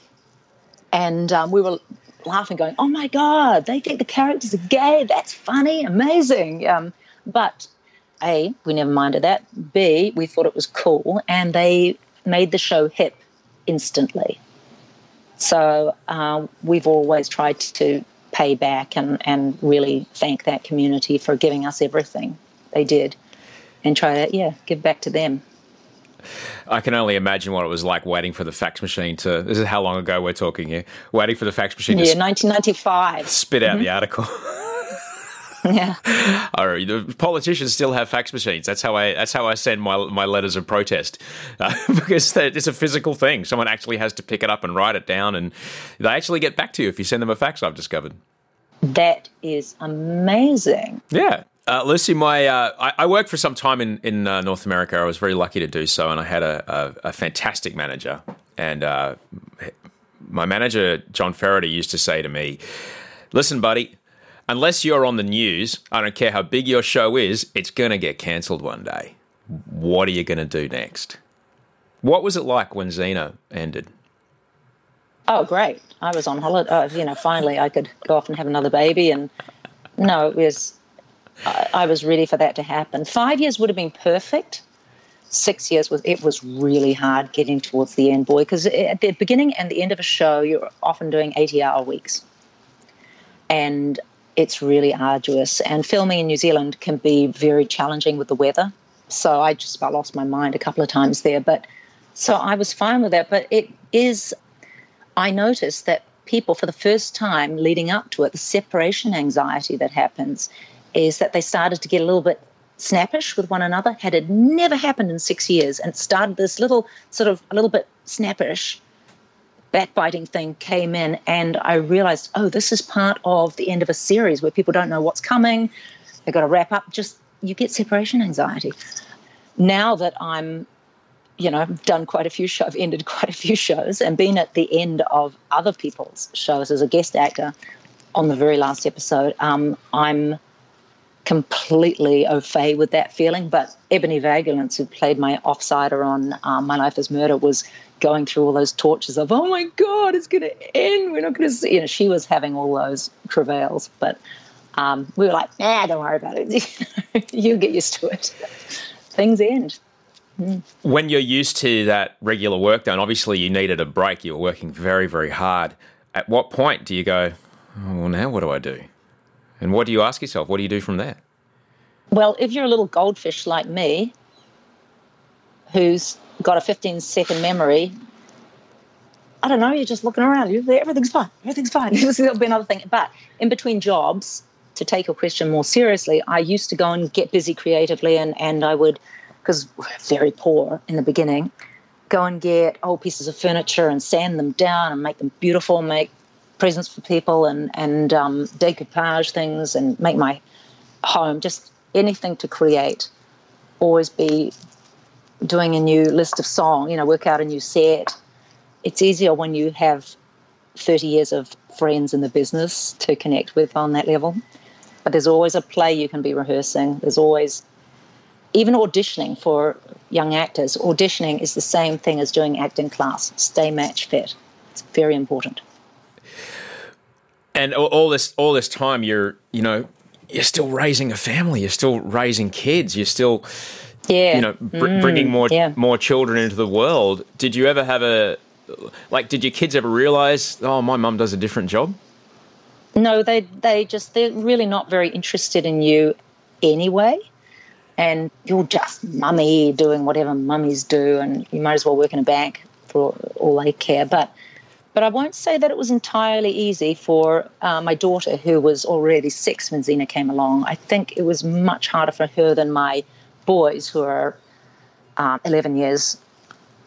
and um, we were laughing, going, oh, my God, they think the characters are gay. That's funny, amazing. Um, but... A, we never minded that. B, we thought it was cool, and they made the show hip instantly. So uh, we've always tried to pay back and, and really thank that community for giving us everything they did, and try to, yeah, give back to them. I can only imagine what it was like waiting for the fax machine to, this is how long ago we're talking here, waiting for the fax machine yeah, to nineteen ninety-five. Spit out mm-hmm. the article. Yeah, I, the politicians still have fax machines. That's how I. That's how I send my my letters of protest, uh, because they, it's a physical thing. Someone actually has to pick it up and write it down, and they actually get back to you if you send them a fax. I've discovered. That is amazing. Yeah, uh, Lucy. My uh, I, I worked for some time in in uh, North America. I was very lucky to do so, and I had a a, a fantastic manager. And uh, my manager, John Faraday, used to say to me, "Listen, buddy. Unless you're on the news, I don't care how big your show is, it's going to get cancelled one day. What are you going to do next?" What was it like when Xena ended? Oh, great. I was on holiday. Oh, you know, finally I could go off and have another baby. And no, it was. I, I was ready for that to happen. Five years would have been perfect. Six years, was it was really hard getting towards the end, boy, because at the beginning and the end of a show, you're often doing eighty-hour weeks. And it's really arduous, and filming in New Zealand can be very challenging with the weather. So I just about lost my mind a couple of times there. But so I was fine with that. But it is, I noticed that people for the first time leading up to it, the separation anxiety that happens is that they started to get a little bit snappish with one another. Had it never happened in six years, and started this little sort of a little bit snappish backbiting thing came in, and I realized, oh, this is part of the end of a series where people don't know what's coming. They've got to wrap up. Just, you get separation anxiety. Now that I'm, you know, I've done quite a few shows, I've ended quite a few shows and been at the end of other people's shows as a guest actor on the very last episode, um, I'm completely au fait with that feeling. But Ebony Vagulance, who played my offsider on um, My Life is Murder, was going through all those tortures of, oh, my God, it's going to end. We're not going to see. You know, she was having all those travails. But um, we were like, nah, don't worry about it. You'll get used to it. Things end. Mm. When you're used to that regular work done, obviously you needed a break. You were working very, very hard. At what point do you go, oh, well, now what do I do? And what do you ask yourself? What do you do from there? Well, if you're a little goldfish like me who's got a fifteen-second memory, I don't know, you're just looking around. You're there, everything's fine. Everything's fine. There'll be another thing. But in between jobs, to take your question more seriously, I used to go and get busy creatively, and, and I would, because we were very poor in the beginning, go and get old pieces of furniture and sand them down and make them beautiful, make presents for people, and, and um, decoupage things, and make my home, just anything to create. Always be doing a new list of song, you know, work out a new set. It's easier when you have thirty years of friends in the business to connect with on that level. But there's always a play you can be rehearsing. There's always, even auditioning for young actors, auditioning is the same thing as doing acting class. Stay match fit. It's very important. And all this, all this time, you're, you know, you're still raising a family. You're still raising kids. You're still yeah. you know, br- mm, bringing more yeah. more children into the world. Did you ever have a, like, did your kids ever realize, oh, my mum does a different job? No, they they just, they're really not very interested in you anyway. And you're just mummy doing whatever mummies do, and you might as well work in a bank for all they care. But but I won't say that it was entirely easy for uh, my daughter, who was already six when Xena came along. I think it was much harder for her than my boys, who are um, eleven years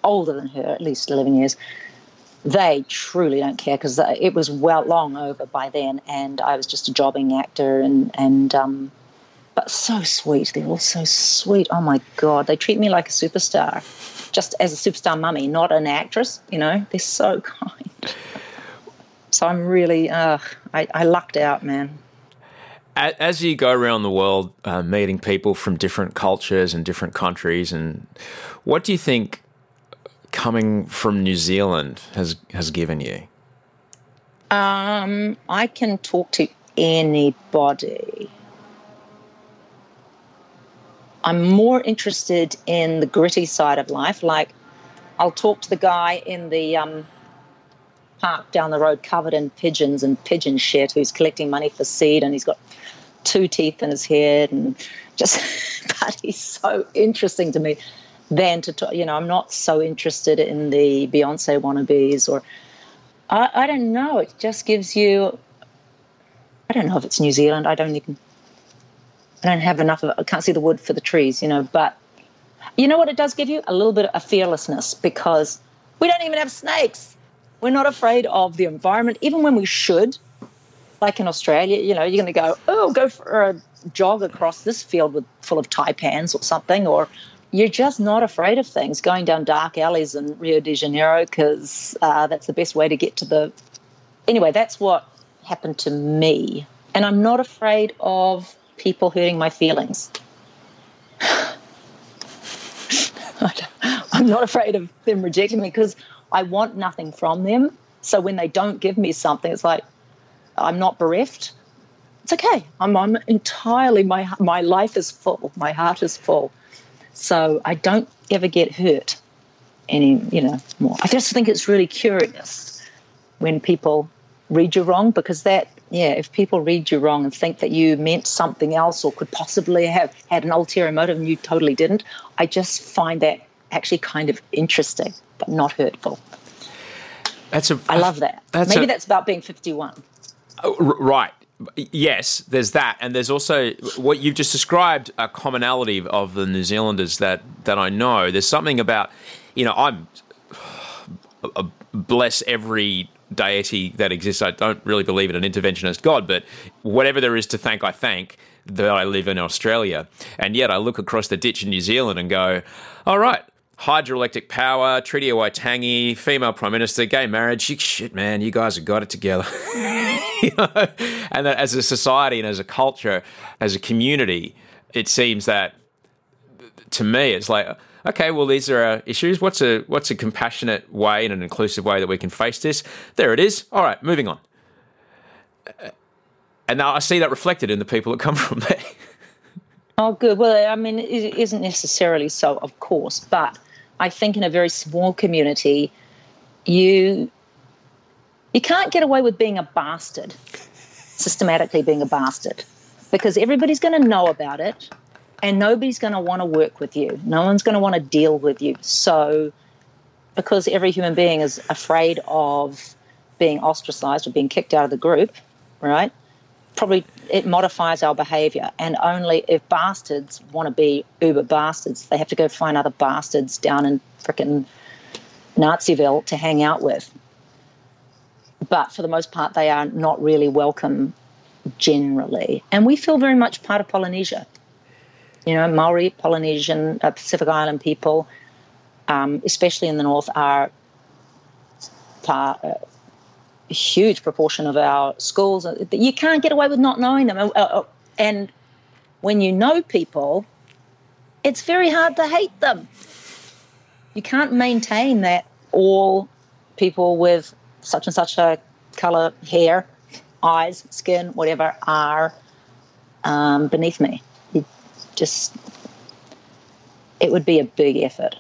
older than her, at least eleven years. They truly don't care, because it was well long over by then, and I was just a jobbing actor, and and um, but so sweet. They're all so sweet. Oh my God, they treat me like a superstar, just as a superstar mummy, not an actress. You know, they're so kind. So I'm really, uh, I, I lucked out, man. As you go around the world, uh, meeting people from different cultures and different countries, and what do you think coming from New Zealand has, has given you? Um, I can talk to anybody. I'm more interested in the gritty side of life. Like, I'll talk to the guy in the um, park down the road covered in pigeons and pigeon shit, who's collecting money for seed, and he's got two teeth in his head, and just but he's so interesting to me. Than to talk, you know, I'm not so interested in the Beyonce wannabes, or I, I don't know. It just gives you. I don't know if it's New Zealand. I don't even. I don't have enough of it. I can't see the wood for the trees, you know. But you know what it does give you? A little bit of fearlessness, because we don't even have snakes. We're not afraid of the environment, even when we should. Like in Australia, you know, you're going to go, oh, go for a jog across this field with full of taipans or something, or you're just not afraid of things. Going down dark alleys in Rio de Janeiro, because uh, that's the best way to get to the. Anyway, that's what happened to me, and I'm not afraid of people hurting my feelings. I'm not afraid of them rejecting me, because I want nothing from them. So when they don't give me something, it's like, I'm not bereft. It's okay. I'm, I'm entirely, my my life is full. My heart is full. So I don't ever get hurt any, you know, more. I just think it's really curious when people read you wrong, because that, yeah, if people read you wrong and think that you meant something else, or could possibly have had an ulterior motive and you totally didn't, I just find that actually kind of interesting, but not hurtful. That's a, I love that. That's Maybe a, that's about being fifty-one. Right. Yes, there's that. And there's also what you've just described, a commonality of the New Zealanders that, that I know. There's something about, you know, I'm bless every deity that exists. I don't really believe in an interventionist God, but whatever there is to thank, I thank that I live in Australia. And yet I look across the ditch in New Zealand and go, all right, hydroelectric power, Treaty of Waitangi, female prime minister, gay marriage, shit, man, you guys have got it together. You know? And that as a society and as a culture, as a community, it seems that, to me, it's like, okay, well, these are our issues. What's a what's a compassionate way and an inclusive way that we can face this? There it is. All right, moving on. And now I see that reflected in the people that come from there. Oh, good. Well, I mean, it isn't necessarily so, of course, but I think in a very small community, you you can't get away with being a bastard, systematically being a bastard, because everybody's going to know about it. And nobody's going to want to work with you. No one's going to want to deal with you. So because every human being is afraid of being ostracized or being kicked out of the group, right, probably it modifies our behavior. And only if bastards want to be uber bastards, they have to go find other bastards down in frickin' Naziville to hang out with. But for the most part, they are not really welcome generally. And we feel very much part of Polynesia. You know, Maori, Polynesian, uh, Pacific Island people, um, especially in the north, are part, uh, a huge proportion of our schools. You can't get away with not knowing them. And when you know people, it's very hard to hate them. You can't maintain that all people with such and such a colour, hair, eyes, skin, whatever, are um, beneath me. Just it would be a big effort.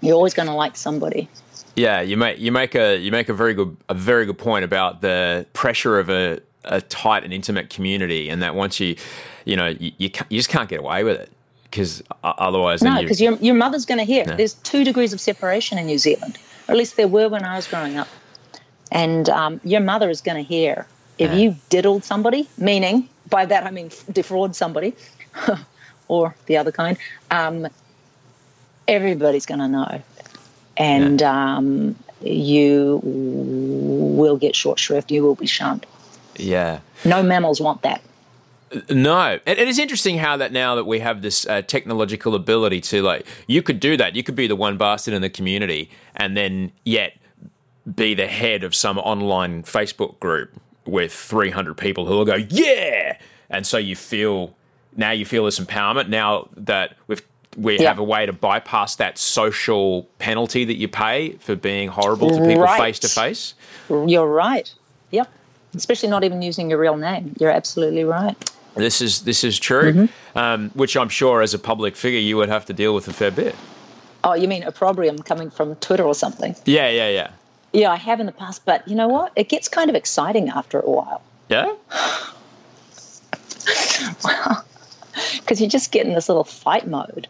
You're always going to like somebody. Yeah, you make you make a you make a very good a very good point about the pressure of a, a tight and intimate community, and that once you you know you you, you just can't get away with it, because otherwise no, because your your mother's going to hear. No. There's two degrees of separation in New Zealand, or at least there were when I was growing up, and um, your mother is going to hear if yeah. you diddled somebody. Meaning by that I mean defraud somebody, or the other kind. Um, everybody's going to know. And yeah. um, you will get short shrift. You will be shunned. Yeah. No mammals want that. No. And it is interesting how that now that we have this uh, technological ability to, like, you could do that. You could be the one bastard in the community and then yet be the head of some online Facebook group with three hundred people who will go, yeah. And so you feel, now you feel this empowerment now that we've, We yeah. have a way to bypass that social penalty that you pay for being horrible to people face to face. You're right. Yep. Especially not even using your real name. You're absolutely right. This is this is true, mm-hmm. um, which I'm sure as a public figure you would have to deal with a fair bit. Oh, you mean opprobrium coming from Twitter or something? Yeah, yeah, yeah. Yeah, I have in the past, but you know what? It gets kind of exciting after a while. Yeah? Wow. Because you just get in this little fight mode.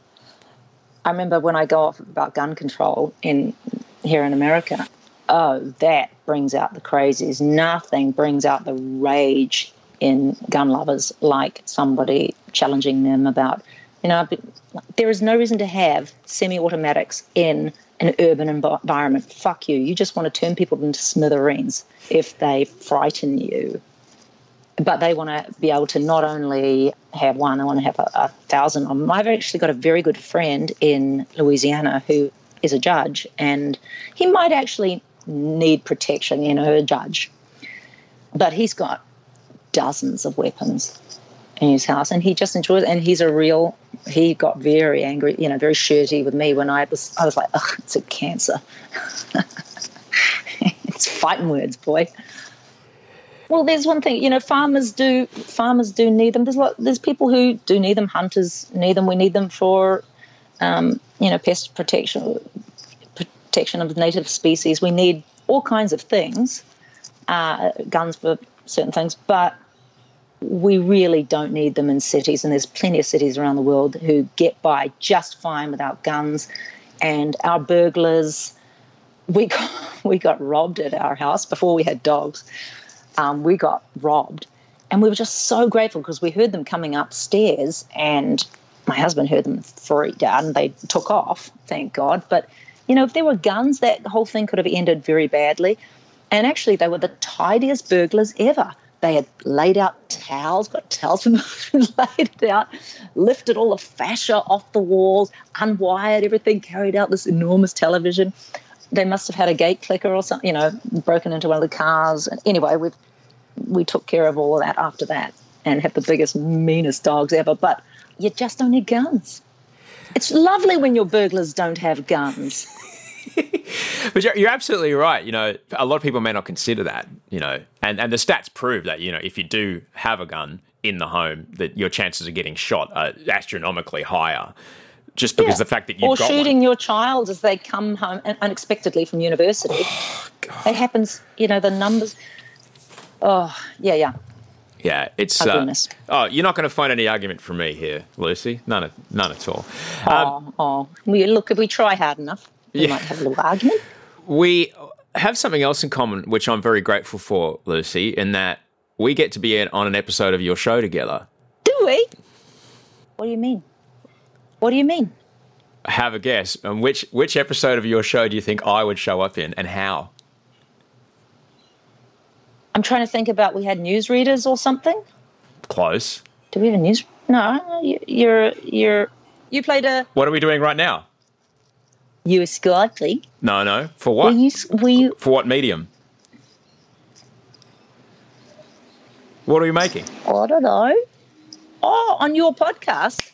I remember when I go off about gun control in here in America, oh, that brings out the crazies. Nothing brings out the rage in gun lovers like somebody challenging them about, you know, there is no reason to have semi-automatics in an urban environment. Fuck you. You just want to turn people into smithereens if they frighten you. But they want to be able to not only have one, they want to have a, a thousand of them. I've actually got a very good friend in Louisiana who is a judge, and he might actually need protection, you know, a judge. But he's got dozens of weapons in his house, and he just enjoys it. And he's a real, he got very angry, you know, very shirty with me when I was, I was like, oh, it's a cancer. It's fighting words, boy. Well, there's one thing, you know, farmers do farmers do need them. There's lot, there's people who do need them. Hunters need them. We need them for, um, you know, pest protection, protection of native species. We need all kinds of things, uh, guns for certain things, but we really don't need them in cities. And there's plenty of cities around the world who get by just fine without guns. And our burglars, we got, we got robbed at our house before we had dogs. Um, we got robbed, and we were just so grateful because we heard them coming upstairs, and my husband heard them freaked out, and they took off, thank God. But, you know, if there were guns, that whole thing could have ended very badly. And actually, they were the tidiest burglars ever. They had laid out towels, got towels from laid it out, lifted all the fascia off the walls, unwired everything, carried out this enormous television. They must have had a gate clicker or something, you know, broken into one of the cars. And anyway, we we took care of all of that after that and had the biggest, meanest dogs ever. But you just don't need guns. It's lovely when your burglars don't have guns. But you're, you're absolutely right. You know, a lot of people may not consider that, you know, and, and the stats prove that, you know, if you do have a gun in the home, that your chances of getting shot are astronomically higher. Just because yeah. the fact that you've or got Or shooting one. Your child as they come home unexpectedly from university. Oh, God. It happens, you know, the numbers. Oh, yeah, yeah. Yeah, it's... Uh, oh, you're not going to find any argument from me here, Lucy. None none at all. Um, oh, oh. We, look, if we try hard enough, we yeah. might have a little argument. We have something else in common, which I'm very grateful for, Lucy, in that we get to be on an episode of your show together. Do we? What do you mean? What do you mean? Have a guess. Um, which which episode of your show do you think I would show up in, and how? I'm trying to think about. We had newsreaders or something. Close. Do we have a news? No, you, you're you're you played a. What are we doing right now? You were Skyping. No, no. For what? Were you, were you... For what medium? What are you making? I don't know. Oh, on your podcast.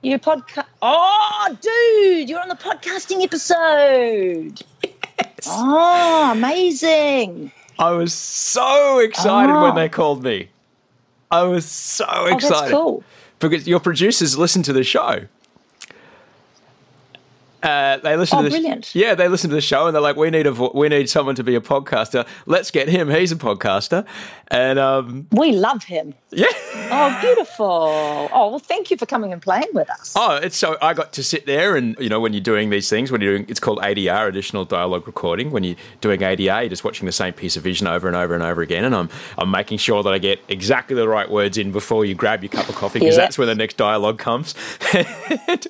Your podcast. Oh, dude, you're on the podcasting episode. Yes. Oh, amazing. I was so excited oh. when they called me. I was so excited. Oh, that's cool. Because your producers listen to the show. Uh, they listen oh, to the sh- yeah, they listen to the show and they're like, we need a vo- we need someone to be a podcaster. Let's get him. He's a podcaster, and um, we love him. Yeah. Oh, beautiful. Oh, well, thank you for coming and playing with us. Oh, it's so I got to sit there and, you know, when you're doing these things, when you're doing, it's called A D R, additional dialogue recording. When you're doing A D R, you're just watching the same piece of vision over and over and over again. And I'm I'm making sure that I get exactly the right words in before you grab your cup of coffee, because yeah. that's where the next dialogue comes. and,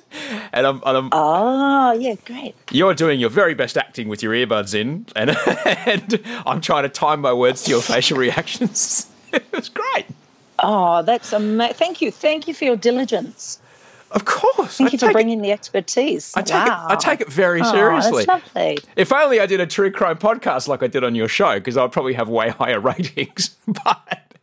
I'm, and I'm oh. Oh, yeah, great. You're doing your very best acting with your earbuds in, and, and I'm trying to time my words to your facial reactions. It was great. Oh, that's amazing. Thank you. Thank you for your diligence. Of course. Thank I you for bringing it, the expertise. I take, wow. it, I take it very oh, seriously. That's lovely. If only I did a true crime podcast like I did on your show, because I'd probably have way higher ratings. But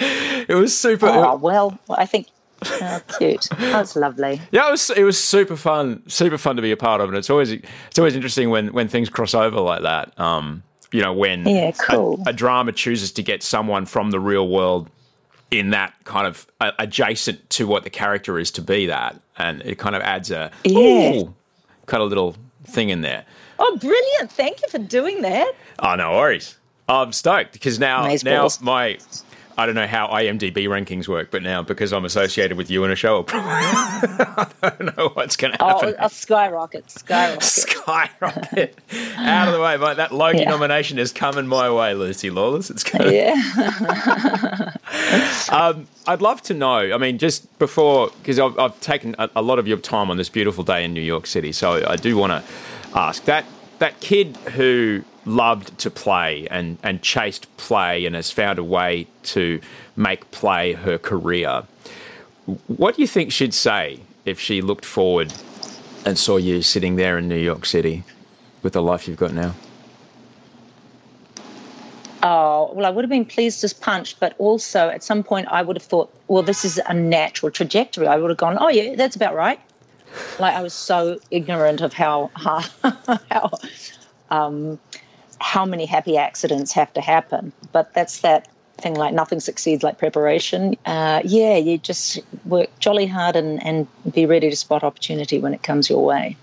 it was super. Oh, well, I think... Oh, cute. That's lovely. Yeah, it was, it was super fun, super fun to be a part of, and it's always it's always interesting when, when things cross over like that. Um, you know, when yeah, cool. a, a drama chooses to get someone from the real world in that kind of uh, adjacent to what the character is to be that, and it kind of adds a yeah. ooh, kind of little thing in there. Oh, brilliant! Thank you for doing that. Oh, no worries. I'm stoked because now nice now balls. my. I don't know how I M D B rankings work, but now because I'm associated with you and a show, I don't know what's going to happen. Oh, a skyrocket, skyrocket. Skyrocket. Out of the way, mate. That Logie yeah. nomination is coming my way, Lucy Lawless. It's coming. Yeah. um, I'd love to know, I mean, just before, because I've, I've taken a, a lot of your time on this beautiful day in New York City, so I do want to ask that that kid who... loved to play and, and chased play and has found a way to make play her career. What do you think she'd say if she looked forward and saw you sitting there in New York City with the life you've got now? Oh, well, I would have been pleased as punch, but also at some point I would have thought, well, this is a natural trajectory. I would have gone, oh, yeah, that's about right. Like I was so ignorant of how... how, how um, how many happy accidents have to happen. But that's that thing, like nothing succeeds like preparation. Uh, yeah, you just work jolly hard and, and be ready to spot opportunity when it comes your way.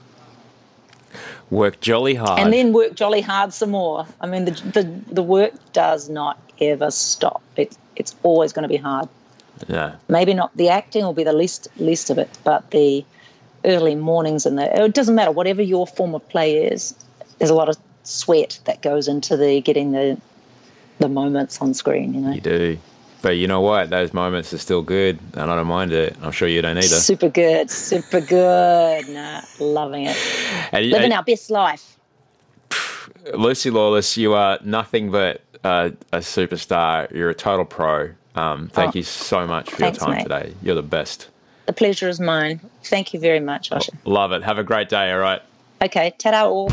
Work jolly hard. And then work jolly hard some more. I mean, the the, the work does not ever stop. It, it's always going to be hard. Yeah. Maybe not the acting will be the least least of it, but the early mornings and the, it doesn't matter, whatever your form of play is, there's a lot of sweat that goes into the getting the the moments on screen, you know. You do. But you know what? Those moments are still good, and I don't mind it. I'm sure you don't either. Super good. Super good. Nah, loving it. And, Living and, our best life. Lucy Lawless, you are nothing but uh, a superstar. You're a total pro. Um, thank oh, you so much for thanks, your time mate. today. You're the best. The pleasure is mine. Thank you very much, Osher. Oh, love it. Have a great day, all right? Okay. Ta-da all.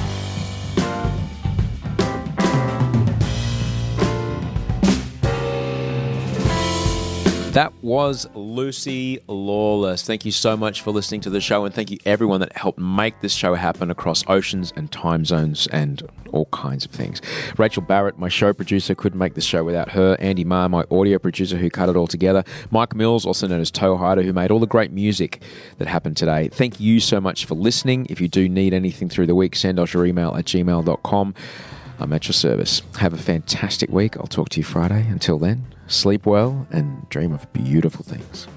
That was Lucy Lawless. Thank you so much for listening to the show, and thank you everyone that helped make this show happen across oceans and time zones and all kinds of things. Rachel Barrett, my show producer, couldn't make this show without her. Andy Maher, my audio producer who cut it all together. Mike Mills, also known as Toe Hider, who made all the great music that happened today. Thank you so much for listening. If you do need anything through the week, send us your email at gmail dot com. I'm at your service. Have a fantastic week. I'll talk to you Friday. Until then, sleep well and dream of beautiful things.